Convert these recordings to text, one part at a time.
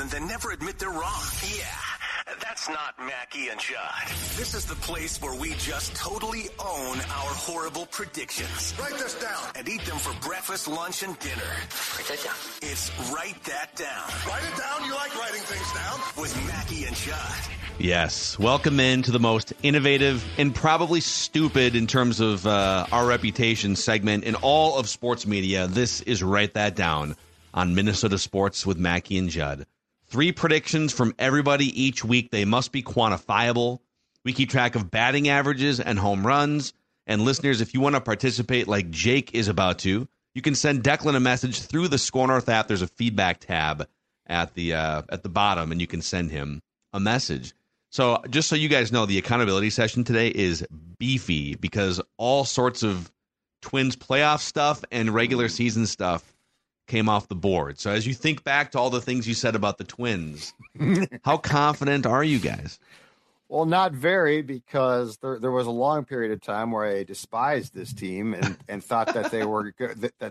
And then never admit they're wrong. Yeah, that's not Mackie and Judd. This is the place where we just totally own our horrible predictions. Write this down. And eat them for breakfast, lunch, and dinner. Write that down. It's Write That Down. Write it down. You like writing things down. With Mackie and Judd. Yes. Welcome in to the most innovative and probably stupid in terms of our reputation segment in all of sports media. This is Write That Down on Minnesota Sports with Mackie and Judd. 3 predictions from everybody each week. They must be quantifiable. We keep track of batting averages and home runs. And listeners, if you want to participate like Jake is about to, you can send Declan a message through the Score North app. There's a feedback tab at the bottom, and you can send him a message. So just so you guys know, the accountability session today is beefy because all sorts of Twins playoff stuff and regular season stuff came off the board. So as you think back to all the things you said about the Twins, how confident are you guys? Well, not very, because there was a long period of time where I despised this team and thought that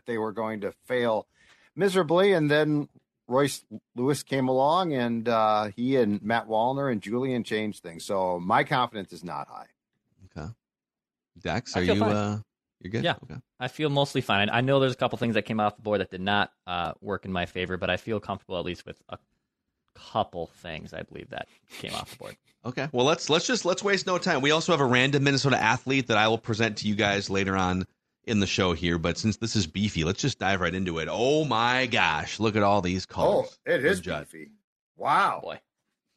they were going to fail miserably. And then Royce Lewis came along, and he and Matt Wallner and Julian changed things. So my confidence is not high. Okay, Dax, are you? You're good? Yeah, okay. I feel mostly fine. I know there's a couple things that came off the board that did not work in my favor, but I feel comfortable at least with a couple things I believe that came off the board. Okay, well, let's waste no time. We also have a random Minnesota athlete that I will present to you guys later on in the show here, but since this is beefy, let's just dive right into it. Oh my gosh, look at all these calls. Oh, it is beefy. Wow.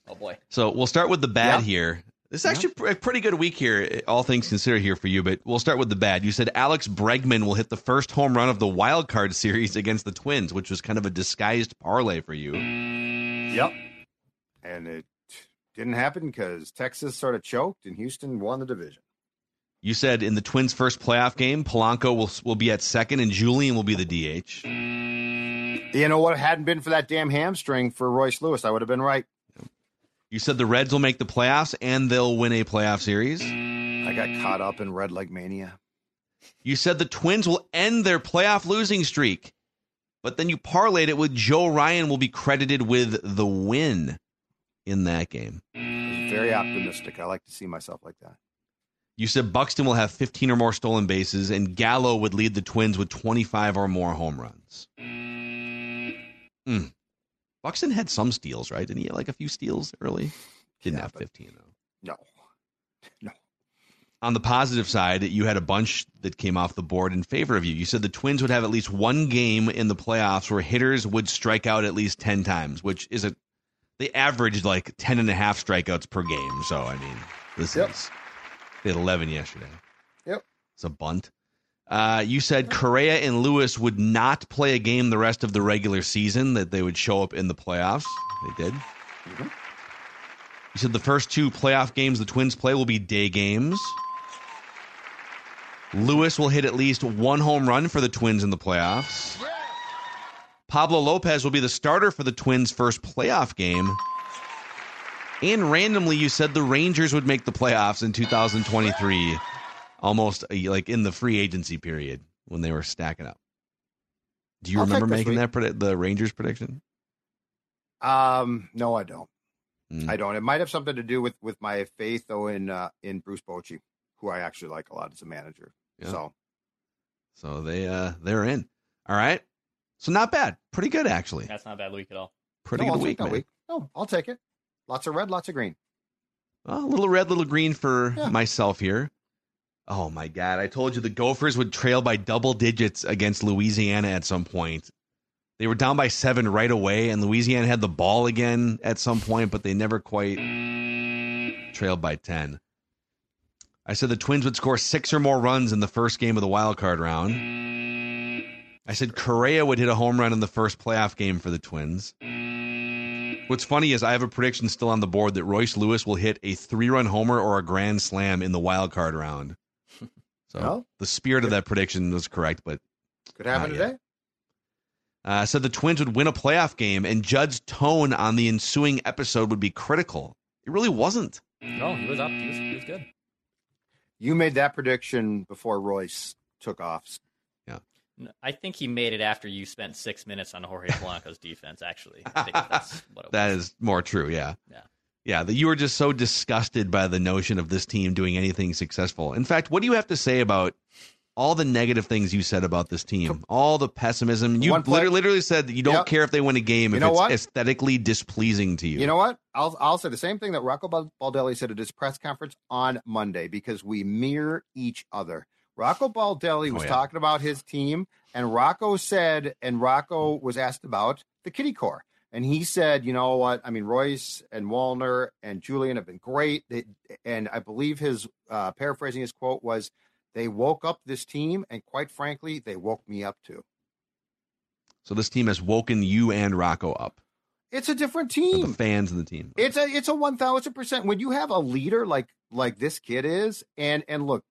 Oh boy. So we'll start with the bad here. This is actually a pretty good week here, all things considered here for you, but we'll start with the bad. You said Alex Bregman will hit the first home run of the wild card series against the Twins, which was kind of a disguised parlay for you. Yep. And it didn't happen because Texas sort of choked and Houston won the division. You said in the Twins' first playoff game, Polanco will be at second and Julian will be the DH. You know what? If it hadn't been for that damn hamstring for Royce Lewis, I would have been right. You said the Reds will make the playoffs and they'll win a playoff series. I got caught up in red leg mania. You said the Twins will end their playoff losing streak, but then you parlayed it with Joe Ryan will be credited with the win in that game. Very optimistic. I like to see myself like that. You said Buxton will have 15 or more stolen bases and Gallo would lead the Twins with 25 or more home runs. Buxton had some steals, right? Didn't he have like a few steals early? Didn't have 15, though. No. on the positive side, you had a bunch that came off the board in favor of you. You said the Twins would have at least one game in the playoffs where hitters would strike out at least 10 times, which is they averaged like 10 and a half strikeouts per game. So, I mean, this is, they had 11 yesterday. Yep. It's a bunt. You said Correa and Lewis would not play a game the rest of the regular season, that they would show up in the playoffs. They did. Mm-hmm. You said the first two playoff games the Twins play will be day games. Lewis will hit at least one home run for the Twins in the playoffs. Pablo Lopez will be the starter for the Twins' first playoff game. And randomly, you said the Rangers would make the playoffs in 2023, almost like in the free agency period when they were stacking up. Do you remember making the Rangers prediction? No, I don't. I don't. It might have something to do with my faith, though, in Bruce Bochy, who I actually like a lot as a manager. Yeah. So they're in. All right. So not bad. Pretty good, actually. That's not a bad week at all. Pretty good week. No, I'll take it. Lots of red, lots of green. Well, a little red, little green for myself here. Oh, my God. I told you the Gophers would trail by double digits against Louisiana at some point. They were down by 7 right away, and Louisiana had the ball again at some point, but they never quite trailed by 10. I said the Twins would score 6 or more runs in the first game of the wild card round. I said Correa would hit a home run in the first playoff game for the Twins. What's funny is I have a prediction still on the board that Royce Lewis will hit a 3-run homer or a grand slam in the wild card round. So the spirit of that prediction was correct, but could happen today. Said the Twins would win a playoff game, and Judd's tone on the ensuing episode would be critical. It really wasn't. No, he was up. He was good. You made that prediction before Royce took off. Yeah. I think he made it after you spent 6 minutes on Jorge Polanco's defense, actually. I think that's what it was. That is more true, yeah. Yeah. Yeah, that you were just so disgusted by the notion of this team doing anything successful. In fact, what do you have to say about all the negative things you said about this team, all the pessimism? You literally said that you don't care if they win a game if it's aesthetically displeasing to you. You know what? I'll say the same thing that Rocco Baldelli said at his press conference on Monday, because we mirror each other. Rocco Baldelli was talking about his team, and Rocco was asked about the kitty core. And he said, you know what? I mean, Royce and Wallner and Julian have been great. And I believe his paraphrasing his quote was, they woke up this team, and quite frankly, they woke me up too. So this team has woken you and Rocco up. It's a different team. So the fans of the team. It's a 1,000%. When you have a leader like this kid is, and look,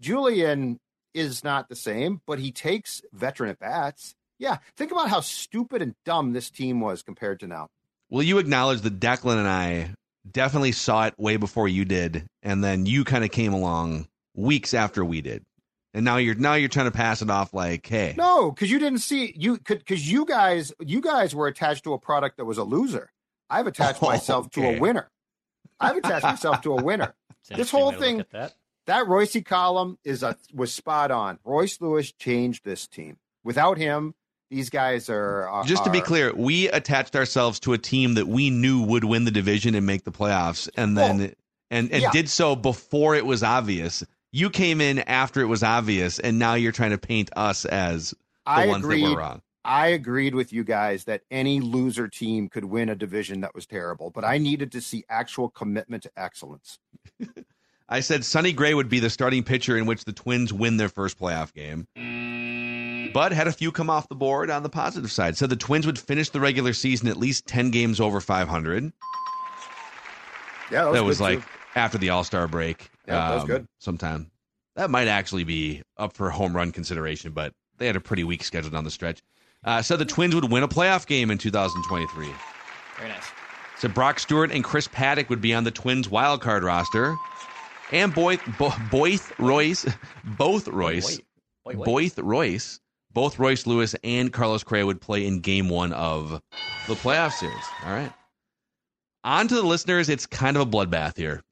Julian is not the same, but he takes veteran at bats. Yeah, think about how stupid and dumb this team was compared to now. Will you acknowledge that Declan and I definitely saw it way before you did, and then you kind of came along weeks after we did, and now you're trying to pass it off like, hey, no, because you didn't see because you guys were attached to a product that was a loser. I've attached myself to a winner. This whole thing, that Royce column was spot on. Royce Lewis changed this team. Without him, these guys are just to be clear, we attached ourselves to a team that we knew would win the division and make the playoffs, and then and did so before it was obvious. You came in after it was obvious, and now you're trying to paint us as the ones that were wrong. I agreed with you guys that any loser team could win a division that was terrible, but I needed to see actual commitment to excellence. I said Sonny Gray would be the starting pitcher in which the Twins win their first playoff game, but had a few come off the board on the positive side. Said the Twins would finish the regular season at least 10 games over 500. Yeah, that was like too. After the All-Star break. Yeah, that was good. Sometime. That might actually be up for home run consideration, but they had a pretty weak schedule down the stretch. So the Twins would win a playoff game in 2023. Very nice. So Brock Stewart and Chris Paddock would be on the Twins wild card roster. And both Royce Lewis and Carlos Correa would play in game 1 of the playoff series. All right. On to the listeners. It's kind of a bloodbath here.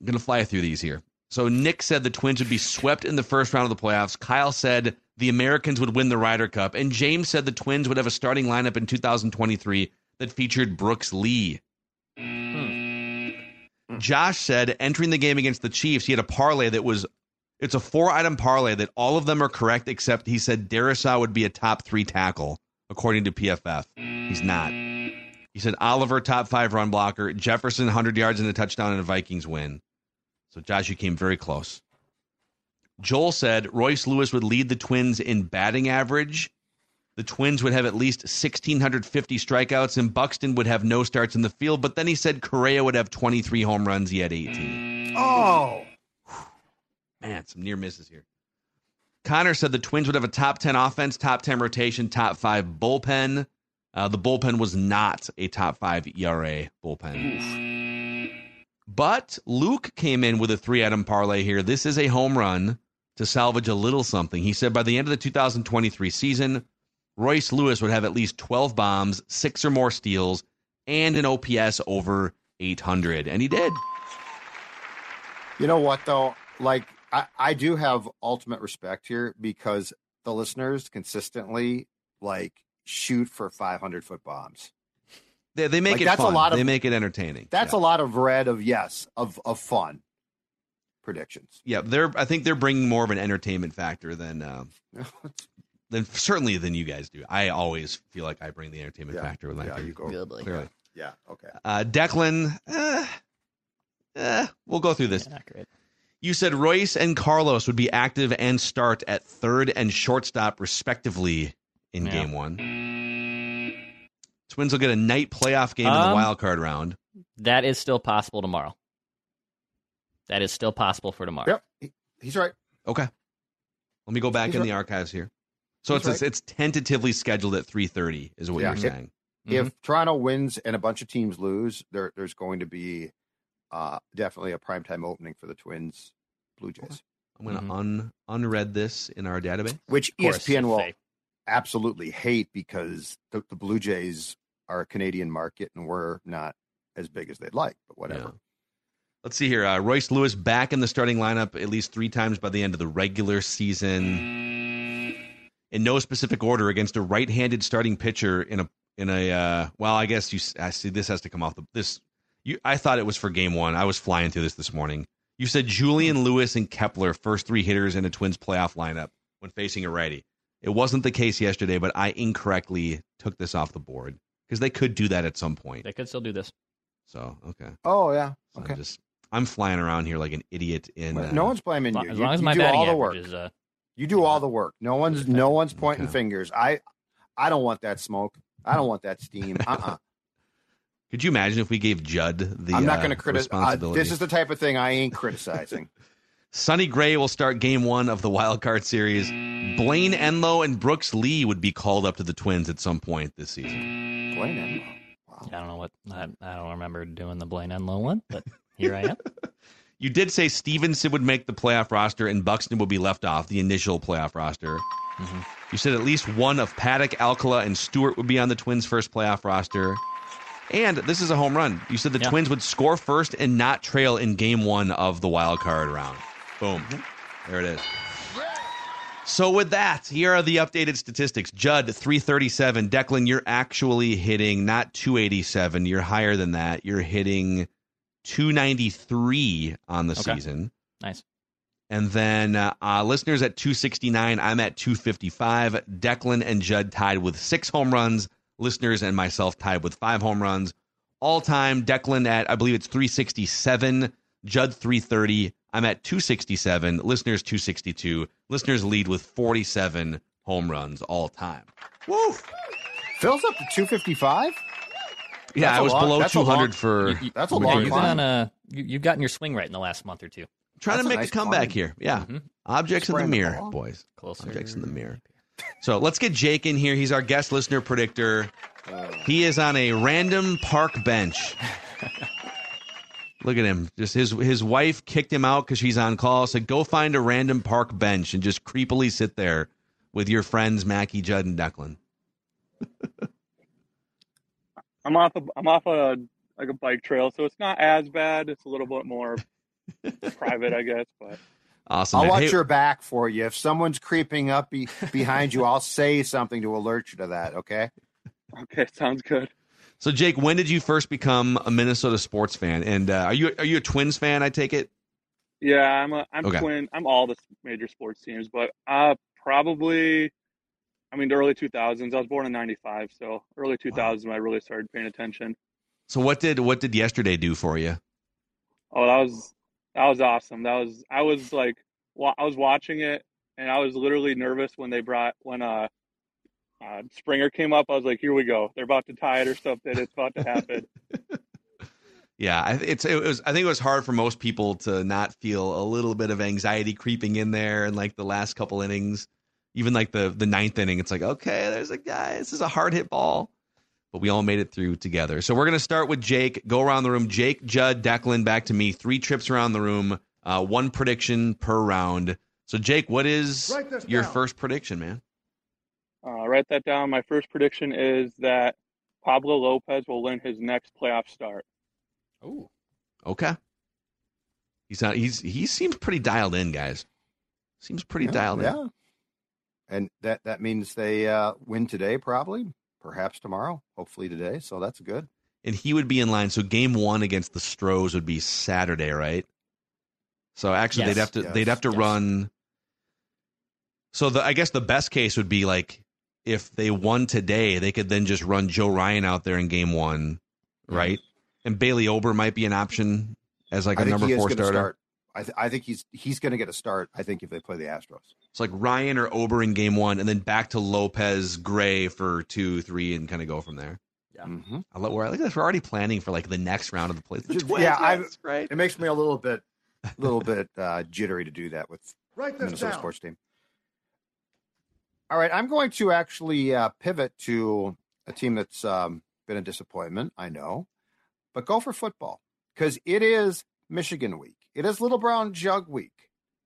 I'm going to fly through these here. So Nick said the Twins would be swept in the first round of the playoffs. Kyle said the Americans would win the Ryder Cup. And James said the Twins would have a starting lineup in 2023 that featured Brooks Lee. Josh said entering the game against the Chiefs, he had a parlay that was, it's a 4-item parlay that all of them are correct, except he said Derisau would be a top 3 tackle, according to PFF. He's not. He said Oliver, top 5 run blocker, Jefferson, 100 yards and a touchdown, and a Vikings win. So, Josh, you came very close. Joel said Royce Lewis would lead the Twins in batting average. The Twins would have at least 1,650 strikeouts, and Buxton would have no starts in the field. But then he said Correa would have 23 home runs. He had 18. Oh. Man, some near misses here. Connor said the Twins would have a top 10 offense, top 10 rotation, top 5 bullpen. The bullpen was not a top 5 ERA bullpen. Oof. But Luke came in with a 3-item parlay here. This is a home run to salvage a little something. He said by the end of the 2023 season, Royce Lewis would have at least 12 bombs, 6 or more steals, and an OPS over 800. And he did. You know what, though? Like, I do have ultimate respect here because the listeners consistently, like, shoot for 500-foot bombs. They make like, it that's fun. A lot of, they make it entertaining. That's a lot of red of yes, of fun predictions. Yeah, I think they're bringing more of an entertainment factor than than you guys do. I always feel like I bring the entertainment factor with my you go clearly. Yeah, okay. Declan, we'll go through this. Not great. You said Royce and Carlos would be active and start at third and shortstop, respectively, in Game 1. Twins will get a night playoff game in the wild card round. That is still possible tomorrow. That is still possible for tomorrow. Yep, he's right. Okay. Let me go back the archives here. So it's tentatively scheduled at 3:30 is what you're saying. If Toronto wins and a bunch of teams lose, there's going to be definitely a primetime opening for the Twins Blue Jays. I'm going to unread this in our database. Which ESPN will absolutely hate because the Blue Jays are a Canadian market and we're not as big as they'd like, but whatever. Yeah. Let's see here. Royce Lewis back in the starting lineup at least 3 times by the end of the regular season. In no specific order against a right-handed starting pitcher I see this has to come off I thought it was for game 1. I was flying through this morning. You said Julian, Lewis, and Kepler, first 3 hitters in a Twins playoff lineup when facing a righty. It wasn't the case yesterday, but I incorrectly took this off the board because they could do that at some point. They could still do this. So, okay. Oh, yeah. So okay. I'm flying around here like an idiot no one's blaming you. As long as my batting average is... You do all the work. No one's pointing fingers. I don't want that smoke. I don't want that steam. Could you imagine if we gave Judd the I'm not going to criticize. This is the type of thing I ain't criticizing. Sonny Gray will start game 1 of the wild card series. Blaine Enlow and Brooks Lee would be called up to the Twins at some point this season. Blaine Enlow. Wow. I don't know what I don't remember doing the Blaine Enlow one, but here I am. You did say Stevenson would make the playoff roster and Buxton would be left off the initial playoff roster. Mm-hmm. You said at least one of Paddock, Alcala, and Stewart would be on the Twins' first playoff roster. And this is a home run. You said the Twins would score first and not trail in game 1 of the wild card round. Boom. There it is. So with that, here are the updated statistics. Judd, 337. Declan, you're actually hitting not 287. You're higher than that. You're hitting... 293 on the season. Nice. And then listeners at 269. I'm at 255. Declan and Judd tied with 6 home runs. Listeners and myself tied with 5 home runs. All time, Declan at, I believe it's 367. Judd 330. I'm at 267. Listeners 262. Listeners lead with 47 home runs all time. Woo! Phil's up to 255? Yeah, I was below 200 for... That's a long climb. You've gotten your swing right in the last month or two. Trying to make a comeback here. Yeah. Mm-hmm. Objects in the mirror, boys. Closer. Objects in the mirror. So let's get Jake in here. He's our guest listener predictor. He is on a random park bench. Look at him. Just his wife kicked him out because she's on call. Said, go find a random park bench and just creepily sit there with your friends, Mackie, Judd, and Declan. I'm off a bike trail, so it's not as bad. It's a little bit more private, I guess. But awesome. I'll watch your back for you. If someone's creeping up behind you, I'll say something to alert you to that. Okay. Okay, sounds good. So, Jake, when did you first become a Minnesota sports fan? And are you a Twins fan, I take it? Yeah, I'm all the major sports teams, but probably the early 2000s. I was born in 95, so early 2000s when I really started paying attention. So what did yesterday do for you? Oh, that was awesome. I was watching it, and I was literally nervous when they when Springer came up. I was like, here we go. They're about to tie it or something. It's about to happen. Yeah, I think it was hard for most people to not feel a little bit of anxiety creeping in there, and like the last couple innings, even like the ninth inning, it's like, okay, there's a guy. This is a hard hit ball, but we all made it through together. So we're gonna start with Jake. Go around the room. Jake, Judd, Declan, back to me. 3 trips around the room. One prediction per round. So Jake, what is your first prediction, man? Write that down. My first prediction is that Pablo Lopez will win his next playoff start. Oh, okay. He seems pretty dialed in, guys. Seems pretty dialed in. And that means they win today, probably, perhaps tomorrow, hopefully today. So that's good. And he would be in line. So game 1 against the Stros would be Saturday, right? So actually, they'd have to run. So I guess the best case would be like if they won today, they could then just run Joe Ryan out there in game 1, right? Mm-hmm. And Bailey Ober might be an option as like a number 4 starter. I think he's going to get a start, I think, if they play the Astros. It's like Ryan or Ober in game 1, and then back to Lopez, Gray for 2, 3, and kind of go from there. Yeah, mm-hmm. We're already planning for like the next round of the playoffs. Right. It makes me a little bit jittery to do that with Minnesota sports team. All right, I'm going to actually pivot to a team that's been a disappointment, I know. But go for football, because it is Michigan week. It is Little Brown Jug week.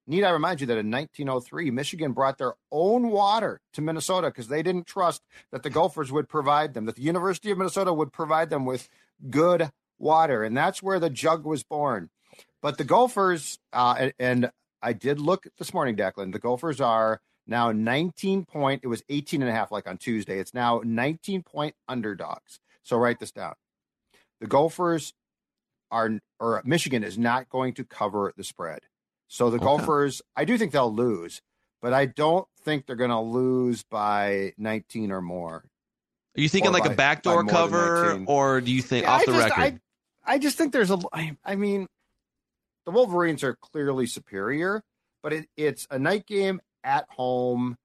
Need I remind you that in 1903, Michigan brought their own water to Minnesota because they didn't trust that the Gophers would provide them, that the University of Minnesota would provide them with good water. And that's where the jug was born. But the Gophers, and I did look this morning, Declan, the Gophers are now 19-point. It was 18.5 like on Tuesday. It's now 19-point underdogs. So write this down. The Gophers Michigan is not going to cover the spread. So the Gophers, I do think they'll lose, but I don't think they're going to lose by 19 or more. Are you thinking like a backdoor cover, or do you think record? I just think the Wolverines are clearly superior, but it's a night game at home.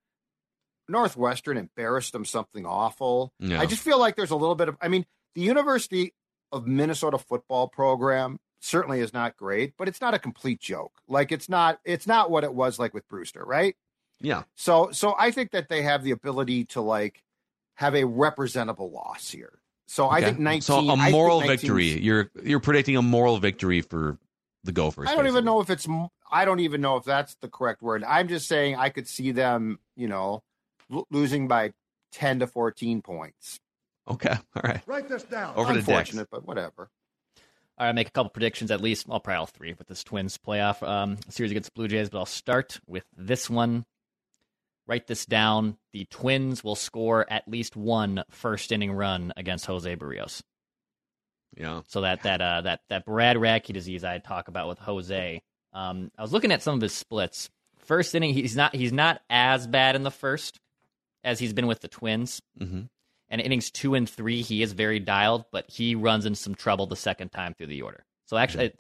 Northwestern embarrassed them something awful. No. I just feel like there's a little bit of, the University of Minnesota football program certainly is not great, but it's not a complete joke. Like it's not what it was like with Brewster, right? Yeah. So I think that they have the ability to like have a representable loss here. So okay. I think 19. So a moral victory. You're predicting a moral victory for the Gophers. I don't even know if that's the correct word. I'm just saying I could see them, losing by 10 to 14 points. Okay. All right. Write this down. Over to Dex. Unfortunate, but whatever. All right. I'll make a couple predictions at least. I'll probably all 3 with this Twins playoff series against the Blue Jays, but I'll start with this one. Write this down. The Twins will score at least 1 first-inning run against José Berríos. Yeah. So that Brad Rackey disease I talk about with José. I was looking at some of his splits. First inning, he's not as bad in the first as he's been with the Twins. Mm-hmm. And innings 2 and 3, he is very dialed, but he runs in some trouble the second time through the order. So actually,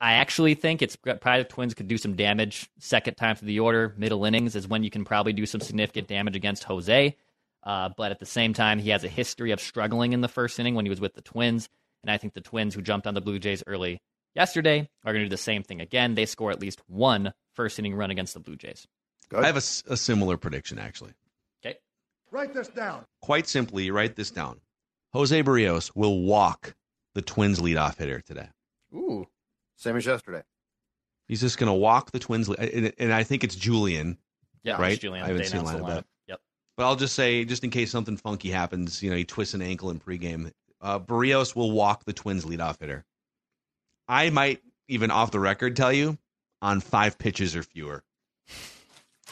I actually think it's probably the Twins could do some damage second time through the order. Middle innings is when you can probably do some significant damage against José. But at the same time, he has a history of struggling in the first inning when he was with the Twins. And I think the Twins, who jumped on the Blue Jays early yesterday, are going to do the same thing again. They score at least 1 first inning run against the Blue Jays. Good. I have a similar prediction, actually. Write this down. Quite simply, write this down. José Berríos will walk the Twins' leadoff hitter today. Ooh, same as yesterday. He's just going to walk the Twins, and I think it's Julian. Yeah, right. It's Julian. I haven't seen lineup. Yep. But I'll just say, just in case something funky happens, he twists an ankle in pregame. Berríos will walk the Twins' leadoff hitter. I might even off the record tell you on 5 pitches or fewer.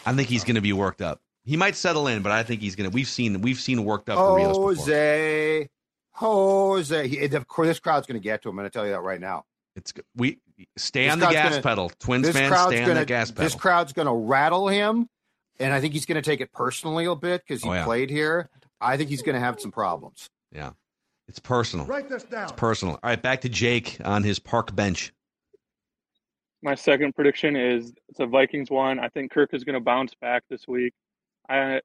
I think he's going to be worked up. He might settle in, but I think he's gonna. We've seen worked up Berríos before. José, Jose. Of course, this crowd's going to get to him. I'm going to tell you that right now. It's we stay on the gas pedal. Twins fans, stay on the gas pedal. This crowd's going to rattle him, and I think he's going to take it personally a bit because he played here. I think he's going to have some problems. Yeah, it's personal. Write this down. It's personal. All right, back to Jake on his park bench. My second prediction is it's a Vikings one. I think Kirk is going to bounce back this week.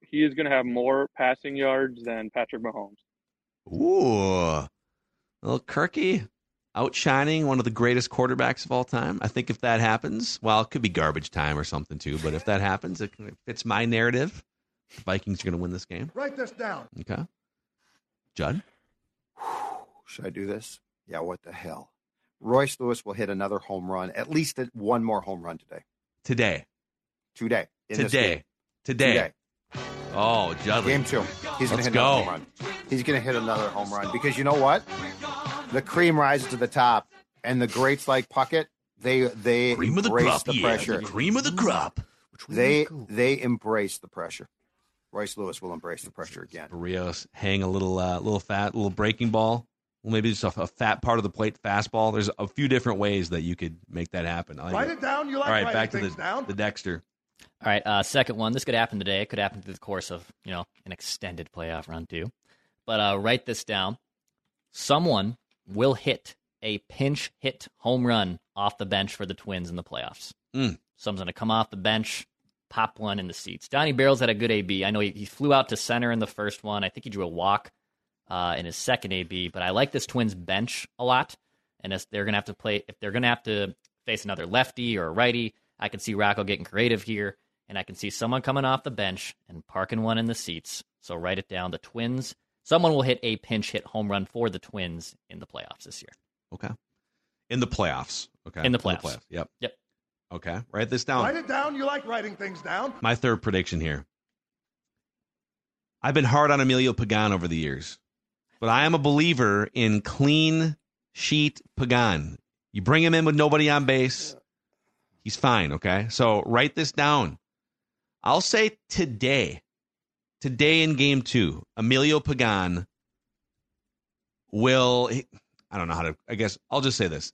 He is going to have more passing yards than Patrick Mahomes. Ooh, little Kirky outshining one of the greatest quarterbacks of all time. I think if that happens, well, it could be garbage time or something too, but if that happens, it fits my narrative. The Vikings are going to win this game. Write this down. Okay. Judd? Should I do this? Yeah, what the hell? Royce Lewis will hit another home run, at least one more home run today. Today. Oh, Judd. Game two. He's going to hit another home run. He's going to hit another home run because you know what? The cream rises to the top, and the greats like Puckett, they embrace the pressure. The cream of the crop. They embrace the pressure. Royce Lewis will embrace the pressure again. Berríos hang a little breaking ball. Well, maybe just a fat part of the plate fastball. There's a few different ways that you could make that happen. Write it down. You like all right, back to the Dexter. All right, second one. This could happen today. It could happen through the course of an extended playoff round two. But write this down. Someone will hit a pinch hit home run off the bench for the Twins in the playoffs. Someone's going to come off the bench, pop one in the seats. Donnie Barrels had a good AB. I know he flew out to center in the first one. I think he drew a walk in his second AB, but I like this Twins bench a lot. And as they're going to have to play, if they're going to have to face another lefty or a righty, I can see Rocco getting creative here, and I can see someone coming off the bench and parking one in the seats. So write it down. The Twins, someone will hit a pinch hit home run for the Twins in the playoffs this year. Okay. In the playoffs. Okay. In the playoffs. Yep. Okay. Write this down. Write it down. You like writing things down. My third prediction here. I've been hard on Emilio Pagan over the years. But I am a believer in clean sheet Pagan. You bring him in with nobody on base, he's fine, okay? So write this down. I'll say today in game two, Emilio Pagan will, I don't know how to, I guess I'll just say this.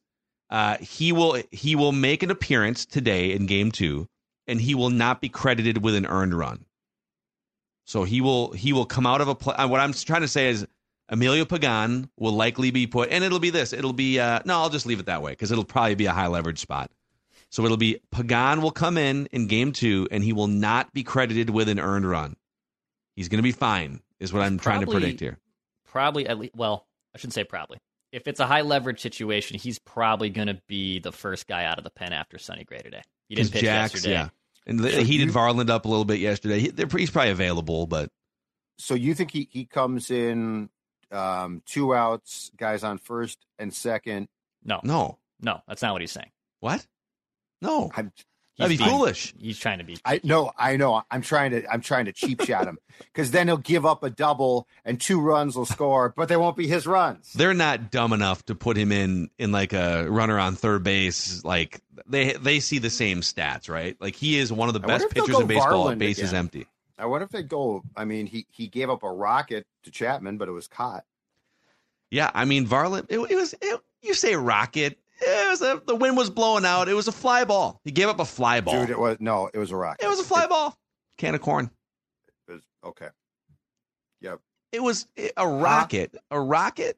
He will make an appearance today in game two, and he will not be credited with an earned run. So he will come out of a play. What I'm trying to say is, Emilio Pagan will likely be put, and it'll be this. It'll be, no, I'll just leave it that way because it'll probably be a high leverage spot. So it'll be Pagan will come in game two, and he will not be credited with an earned run. He's going to be fine, is what I'm trying to predict here. Probably, at least, well, I shouldn't say probably. If it's a high leverage situation, he's probably going to be the first guy out of the pen after Sonny Gray today. He didn't pitch yesterday. Yeah. And they heated Varland up a little bit yesterday. He's probably available, but. So you think he comes in. Two outs, guys on first and second. No, that's not what he's saying. What? No, that'd be foolish. He's trying to be. I know. I'm trying to cheap shot him because then he'll give up a double and two runs will score, but they won't be his runs. They're not dumb enough to put him in like a runner on third base. Like they see the same stats, right? Like he is one of the best pitchers in baseball. At base is empty. I wonder if they go. I mean, he gave up a rocket to Chapman, but it was caught. Yeah, I mean, Varland. It was you say rocket. It was the wind was blowing out. It was a fly ball. He gave up a fly ball. Dude, it was a rocket. It was a fly ball. Can of corn. It was, okay. Yep. It was a rocket. Huh? A rocket.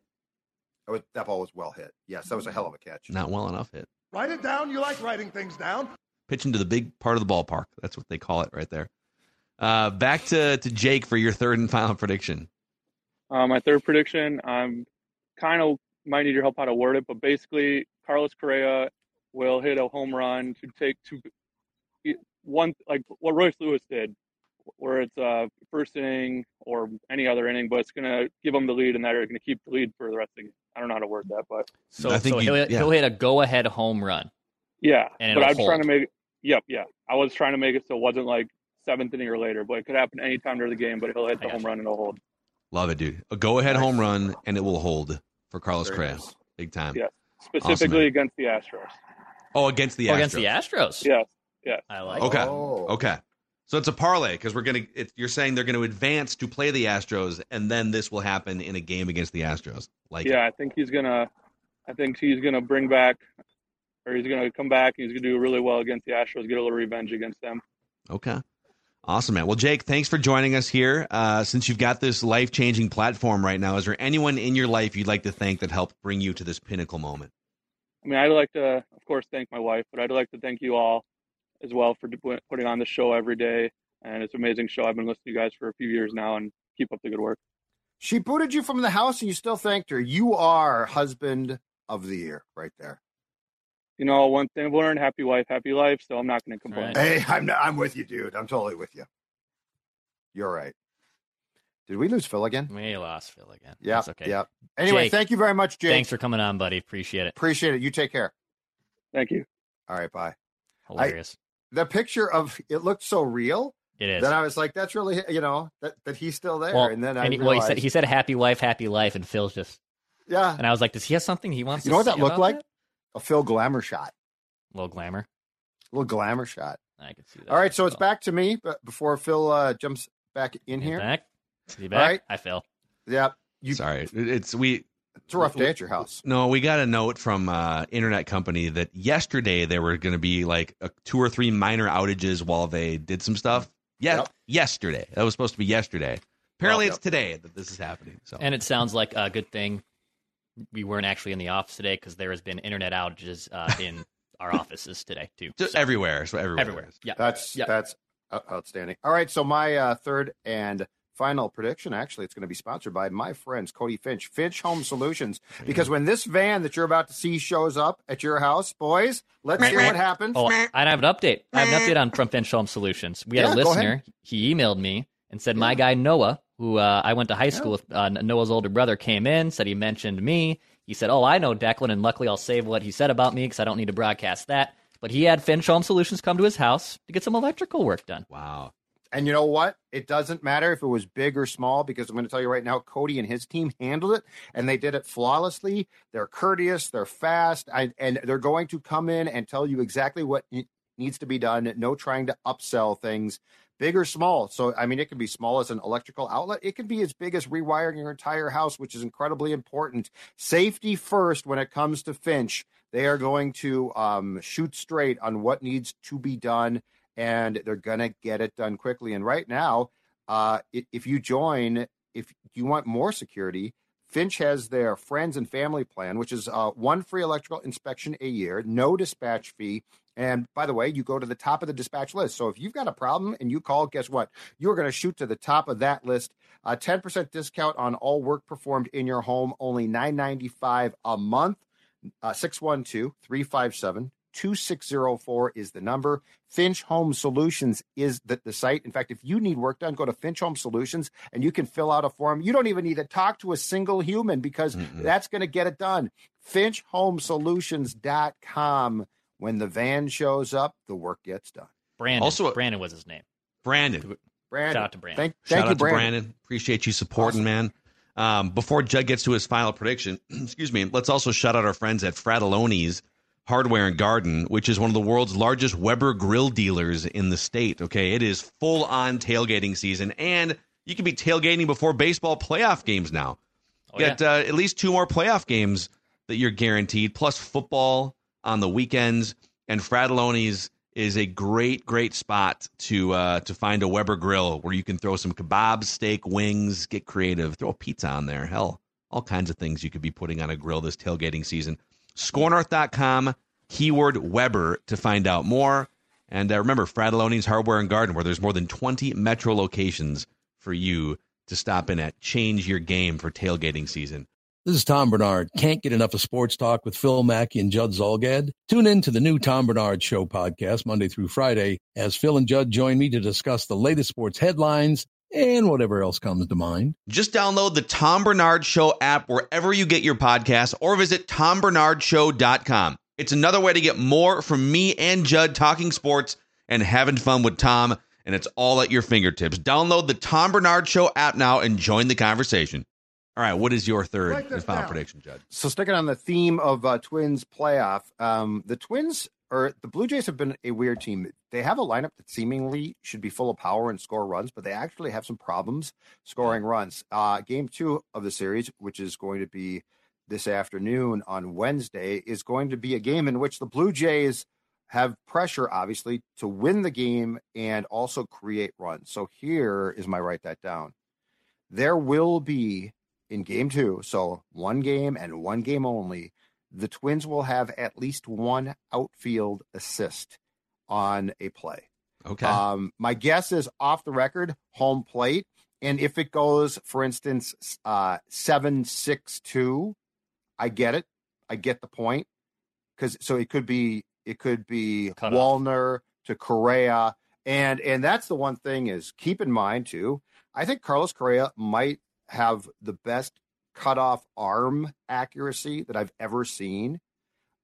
That ball was well hit. Yes, that was a hell of a catch. Not well enough hit. Write it down. You like writing things down. Pitching to the big part of the ballpark. That's what they call it right there. Back to Jake for your third and final prediction. My third prediction, I'm kind of might need your help how to word it, but basically Carlos Correa will hit a home run to take one, like what Royce Lewis did, where it's first inning or any other inning, but it's going to give him the lead and that are going to keep the lead for the rest of the game. I don't know how to word that, but he'll hit a go-ahead home run. Yeah, and but I was trying to make it. Yep. I was trying to make it so it wasn't like seventh inning or later, but it could happen any time during the game, but he'll hit the home run and it'll hold. Love it, dude. A go-ahead home run, and it will hold for Carlos Correa. Nice. Big time. Yeah. Specifically awesome, against the Astros. Oh, against the Astros. Yes. I like it. Okay. So it's a parlay because you're saying they're going to advance to play the Astros, and then this will happen in a game against the Astros. I think he's gonna bring back, or he's gonna come back. And he's gonna do really well against the Astros, get a little revenge against them. Okay. Awesome, man. Well, Jake, thanks for joining us here. Since you've got this life-changing platform right now, is there anyone in your life you'd like to thank that helped bring you to this pinnacle moment? I mean, I'd like to, of course, thank my wife, but I'd like to thank you all as well for putting on the show every day. And it's an amazing show. I've been listening to you guys for a few years now, and keep up the good work. She booted you from the house, and you still thanked her. You are husband of the year right there. You know, one thing I've learned, happy wife, happy life, so I'm not going to complain. Right. Hey, I'm with you, dude. I'm totally with you. You're right. Did we lose Phil again? We lost Phil again. Yeah, that's okay. Yeah. Anyway, Jake, thank you very much, Jake. Thanks for coming on, buddy. Appreciate it. Appreciate it. You take care. Thank you. All right, bye. Hilarious. The picture of it looked so real. It is. Then I was like, that's really, you know, that he's still there. Well, and then I realized... Well, he said happy wife, happy life, and Phil's just... Yeah. And I was like, does he have something he wants to say? You know what that looked like? That? A Phil glamour shot. A little glamour. A little glamour shot. I can see that. All right, so it's back to me, but before Phil jumps back in here. Back? All right. Hi, Phil. Yeah. Sorry. It's a rough day at your house. No, we got a note from internet company that yesterday there were going to be like 2 or 3 minor outages while they did some stuff. Yeah. Yep. Yesterday. That was supposed to be yesterday. Apparently it's today that this is happening. So. And it sounds like a good thing. We weren't actually in the office today because there has been internet outages in our offices today too. Just so. Everywhere. So everywhere. Yeah. That's outstanding. All right. So my third and final prediction, actually, it's going to be sponsored by my friends, Cody Finch, Finch Home Solutions, because when this van that you're about to see shows up at your house, boys, let's hear what happens. Oh, I have an update. I have an update from Finch Home Solutions. We had a listener. He emailed me and said, my guy, Noah, who I went to high school with, Noah's older brother came in, said he mentioned me. He said, I know Declan, and luckily I'll save what he said about me because I don't need to broadcast that. But he had Finch Home Solutions come to his house to get some electrical work done. Wow. And you know what? It doesn't matter if it was big or small, because I'm going to tell you right now, Cody and his team handled it, and they did it flawlessly. They're courteous. They're fast. And they're going to come in and tell you exactly what needs to be done. No trying to upsell things. Big or small. So, I mean, it can be small as an electrical outlet. It can be as big as rewiring your entire house, which is incredibly important. Safety first when it comes to Finch. They are going to shoot straight on what needs to be done, and they're going to get it done quickly. And right now, if you join, if you want more security, Finch has their friends and family plan, which is one free electrical inspection a year, no dispatch fee. And by the way, you go to the top of the dispatch list. So if you've got a problem and you call, guess what? You're going to shoot to the top of that list. A 10% discount on all work performed in your home, only $9.95 a month. 612-357-2604 is the number. Finch Home Solutions is the site. In fact, if you need work done, go to Finch Home Solutions and you can fill out a form. You don't even need to talk to a single human because that's going to get it done. FinchHomeSolutions.com. When the van shows up, the work gets done. Brandon. Also, Brandon was his name. Brandon. Shout out to Brandon. Thank you, Brandon. Appreciate you supporting, man. Before Judd gets to his final prediction, excuse me, let's also shout out our friends at Fratelloni's Hardware and Garden, which is one of the world's largest Weber grill dealers in the state. Okay, it is full-on tailgating season, and you can be tailgating before baseball playoff games now. At least 2 more playoff games that you're guaranteed, plus football on the weekends. And Fratelloni's is a great, great spot to find a Weber grill where you can throw some kebabs, steak, wings, get creative, throw a pizza on there. Hell, all kinds of things you could be putting on a grill this tailgating season. ScoreNorth.com, keyword Weber to find out more. And remember, Fratelloni's Hardware and Garden, where there's more than 20 Metro locations for you to stop in at. Change your game for tailgating season. This is Tom Bernard. Can't get enough of sports talk with Phil Mackey and Judd Zulgad? Tune in to the new Tom Bernard Show podcast Monday through Friday as Phil and Judd join me to discuss the latest sports headlines and whatever else comes to mind. Just download the Tom Bernard Show app wherever you get your podcasts, or visit tombernardshow.com. It's another way to get more from me and Judd talking sports and having fun with Tom, and it's all at your fingertips. Download the Tom Bernard Show app now and join the conversation. All right, what is your third and final prediction, Judd? So sticking on the theme of Twins playoff, the Twins or the Blue Jays have been a weird team. They have a lineup that seemingly should be full of power and score runs, but they actually have some problems scoring runs. Game 2 of the series, which is going to be this afternoon on Wednesday, is going to be a game in which the Blue Jays have pressure, obviously, to win the game and also create runs. So here is my write that down. There will be, in game 2, so one game and one game only, the Twins will have at least one outfield assist on a play. Okay. My guess is off the record, home plate. And if it goes, for instance, 7-6-2, I get it. I get the point. So it could be cut Walner off to Correa. And that's the one thing is keep in mind too. I think Carlos Correa might have the best cutoff arm accuracy that I've ever seen.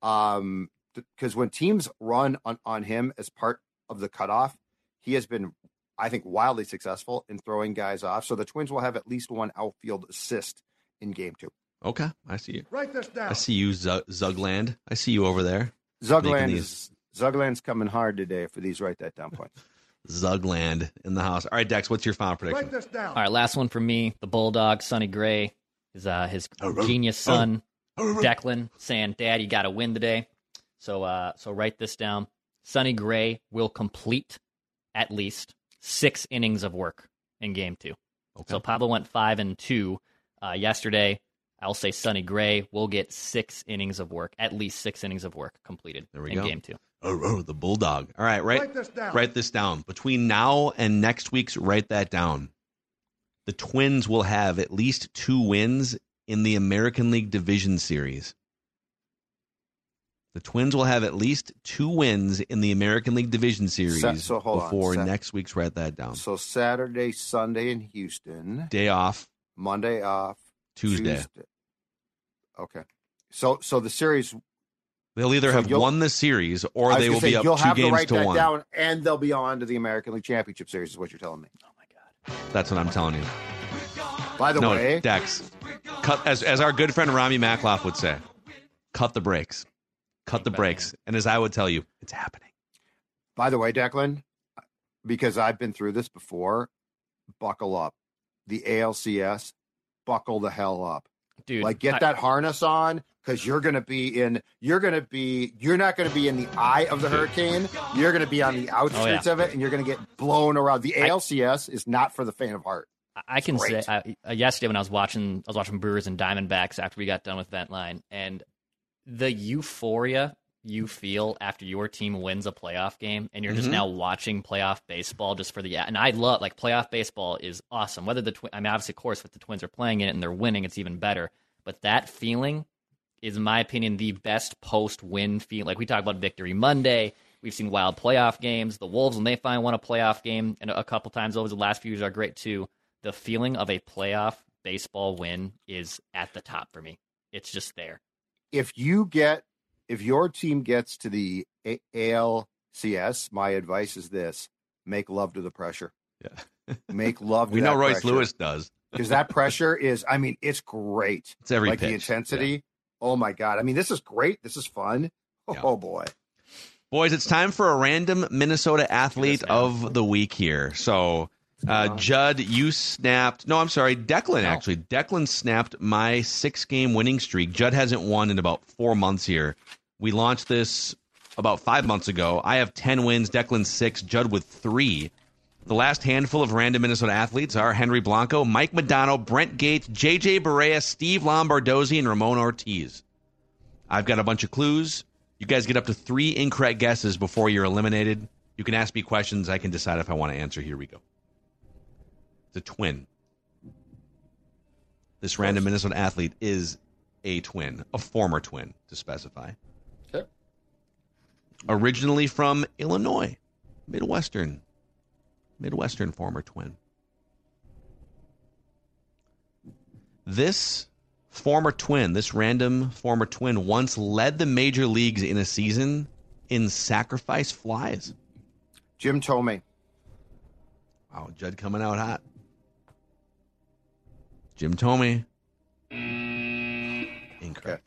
Because when teams run on him as part of the cutoff, he has been, I think, wildly successful in throwing guys off. So the Twins will have at least one outfield assist in game 2. Okay. I see you. Write this down. I see you, Zugland. I see you over there. Zugland's coming hard today for these write that down points. Zugland in the house. All right, Dex, what's your final prediction? Write this down. All right, last one from me. The Bulldog, Sonny Gray, his genius son, Declan, saying, "Dad, you got to win today." So write this down. Sonny Gray will complete at least 6 innings of work in game 2. Okay. So Pablo went 5-2 yesterday. I'll say Sonny Gray will get 6 innings of work, at least 6 innings of work completed in game 2. Oh, the Bulldog. All right, write this down. Between now and next week's Write That Down, the Twins will have at least 2 wins in the American League Division Series. The Twins will have at least 2 wins in the American League Division Series next week's Write That Down. So Saturday, Sunday in Houston. Day off. Monday off. Tuesday. Okay. So the series, they'll either have won the series or they will be up 2 games to 1. Down and they'll be on to the American League Championship Series is what you're telling me. Oh my God. That's what I'm telling you. By the way, Dex, cut, as our good friend Rami Makloff would say, cut the brakes. Cut the brakes. And as I would tell you, it's happening. By the way, Declan, because I've been through this before, buckle up. The ALCS, buckle the hell up. Dude, like get that harness on because you're not going to be in the eye of the hurricane. You're going to be on the outskirts of it and you're going to get blown around. The ALCS is not for the faint of heart. I can say yesterday when I was watching Brewers and Diamondbacks after we got done with Vent Line, and the euphoria you feel after your team wins a playoff game and you're just now watching playoff baseball just for the, and I love like playoff baseball is awesome. Whether obviously of course, if the Twins are playing it and they're winning, it's even better. But that feeling is, in my opinion, the best post win feel. Like we talk about Victory Monday. We've seen wild playoff games. The Wolves, when they finally won a playoff game and a couple times over the last few years are great too. The feeling of a playoff baseball win is at the top for me. It's just there. If your team gets to the ALCS, my advice is this: make love to the pressure. Yeah, make love. We know Royce Lewis does because that pressure is. I mean, it's great. It's every pitch. The intensity. Yeah. Oh my God! I mean, this is great. This is fun. Yeah. Oh boy, boys! It's time for a random Minnesota athlete of the week here. So, Judd, you snapped. No, I'm sorry, Declan. No. Actually, Declan snapped my 6-game winning streak. Judd hasn't won in about 4 months here. We launched this about 5 months ago. I have 10 wins, Declan 6, Judd with 3. The last handful of random Minnesota athletes are Henry Blanco, Mike Madonna, Brent Gates, J.J. Barea, Steve Lombardozzi, and Ramon Ortiz. I've got a bunch of clues. You guys get up to 3 incorrect guesses before you're eliminated. You can ask me questions. I can decide if I want to answer. Here we go. The Twin. This random Minnesota athlete is a Twin, a former Twin, to specify. Originally from Illinois, Midwestern former Twin. This random former Twin once led the major leagues in a season in sacrifice flies. Jim Thome. Wow, Judd coming out hot. Jim Thome. Incorrect.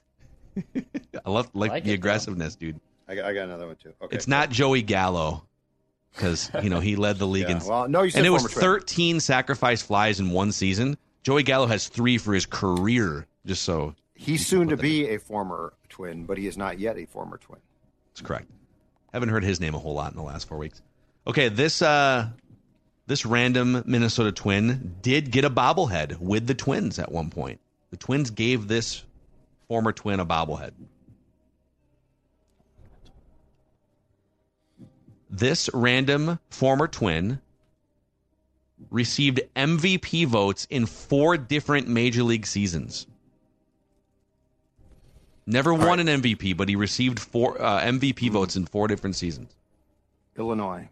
I love the aggressiveness, dude. I got another one, too. Okay. It's not Joey Gallo because, you know, he led the league. Yeah. Well, no, you said and it was 13 sacrifice flies in one season. Joey Gallo has 3 for his career, just so. He's soon to be a former Twin, but he is not yet a former Twin. That's correct. Haven't heard his name a whole lot in the last 4 weeks. Okay, this random Minnesota Twin did get a bobblehead with the Twins at one point. The Twins gave this former Twin a bobblehead. This random former Twin received MVP votes in 4 different Major League seasons. Never won an MVP, but he received 4 MVP votes in 4 different seasons. Illinois.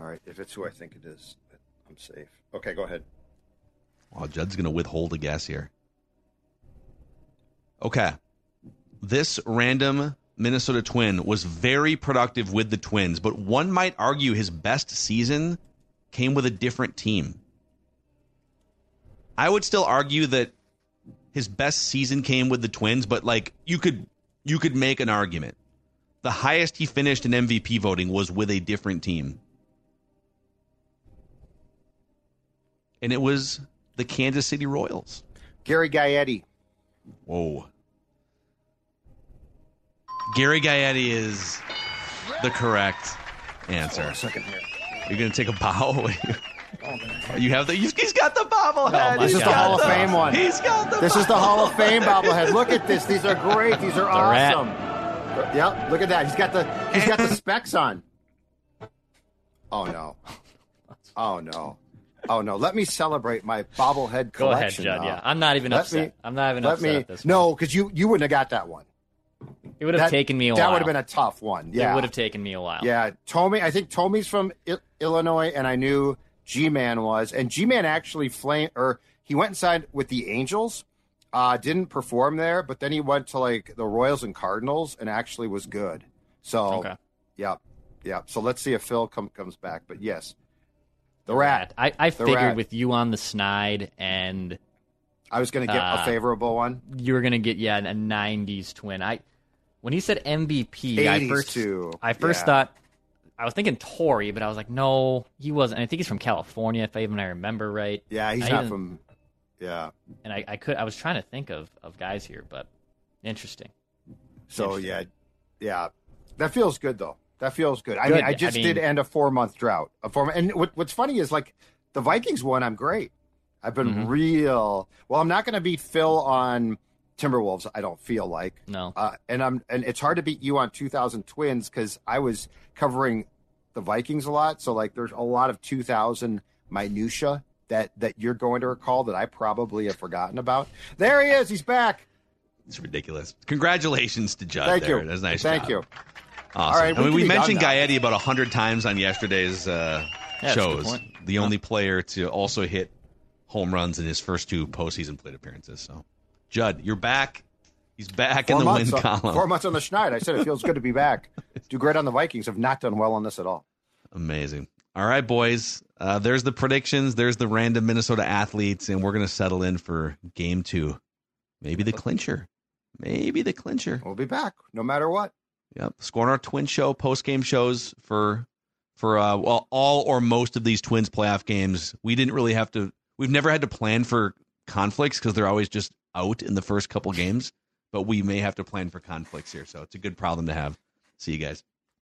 All right, if it's who I think it is, I'm safe. Okay, go ahead. Well, Judd's going to withhold a guess here. Okay. This random Minnesota Twin was very productive with the Twins, but one might argue his best season came with a different team. I would still argue that his best season came with the Twins, but like you could make an argument. The highest he finished in MVP voting was with a different team. And it was the Kansas City Royals. Gary Gaetti. Whoa. Gary Gaetti is the correct answer. Oh, second here. You're going to take a bow? Oh, you have the. He's got the bobblehead. Oh, this is the Hall of Fame one. He's got the. This is the Hall of Fame bobblehead. Look at this. These are great. These are awesome. Yep. Look at that. He's got the specs on. Oh no. Oh no. Oh no! Let me celebrate my bobblehead collection. Go ahead, Judd. Yeah, I'm not even upset. I'm not even upset at this. No, because you wouldn't have got that one. It would have taken me a while. That would have been a tough one. Yeah, it would have taken me a while. Yeah, Tommy. I think Tommy's from Illinois, and I knew G-Man was. And G-Man actually he went inside with the Angels, didn't perform there, but then he went to like the Royals and Cardinals, and actually was good. So, okay. Yeah. So let's see if Phil comes back. But yes. The Rat. I figured rat. With you on the snide, and I was going to get a favorable one. You were going to get a 90s Twin. When he said MVP, I first thought I was thinking Torrey, but I was like, no, he wasn't. And I think he's from California, if I remember right. Yeah, he's not from. Yeah, and I was trying to think of guys here, but interesting. So interesting. yeah, that feels good though. That feels good. I mean, I did end a 4-month drought. And what's funny is, like, the Vikings one, I'm great. I've been real. Well, I'm not going to beat Phil on Timberwolves, I don't feel like. No. And it's hard to beat you on 2000 Twins because I was covering the Vikings a lot. So, like, there's a lot of 2000 minutia that you're going to recall that I probably have forgotten about. There he is. He's back. It's ridiculous. Congratulations to Judd. Thank you. That's nice. Thank you. Awesome. All right, we mentioned Gaetti about 100 times on yesterday's shows. The only player to also hit home runs in his first 2 postseason plate appearances. So, Judd, you're back. He's back in the win column. 4 months on the schneid. I said it feels good to be back. Do great on the Vikings. Have not done well on this at all. Amazing. All right, boys. There's the predictions. There's the random Minnesota athletes, and we're going to settle in for game 2. Maybe the clincher. We'll be back no matter what. Yep, scoring our Twin show, post-game shows for all or most of these Twins playoff games. We didn't really have to. We've never had to plan for conflicts because they're always just out in the first couple games. But we may have to plan for conflicts here, so it's a good problem to have. See you guys.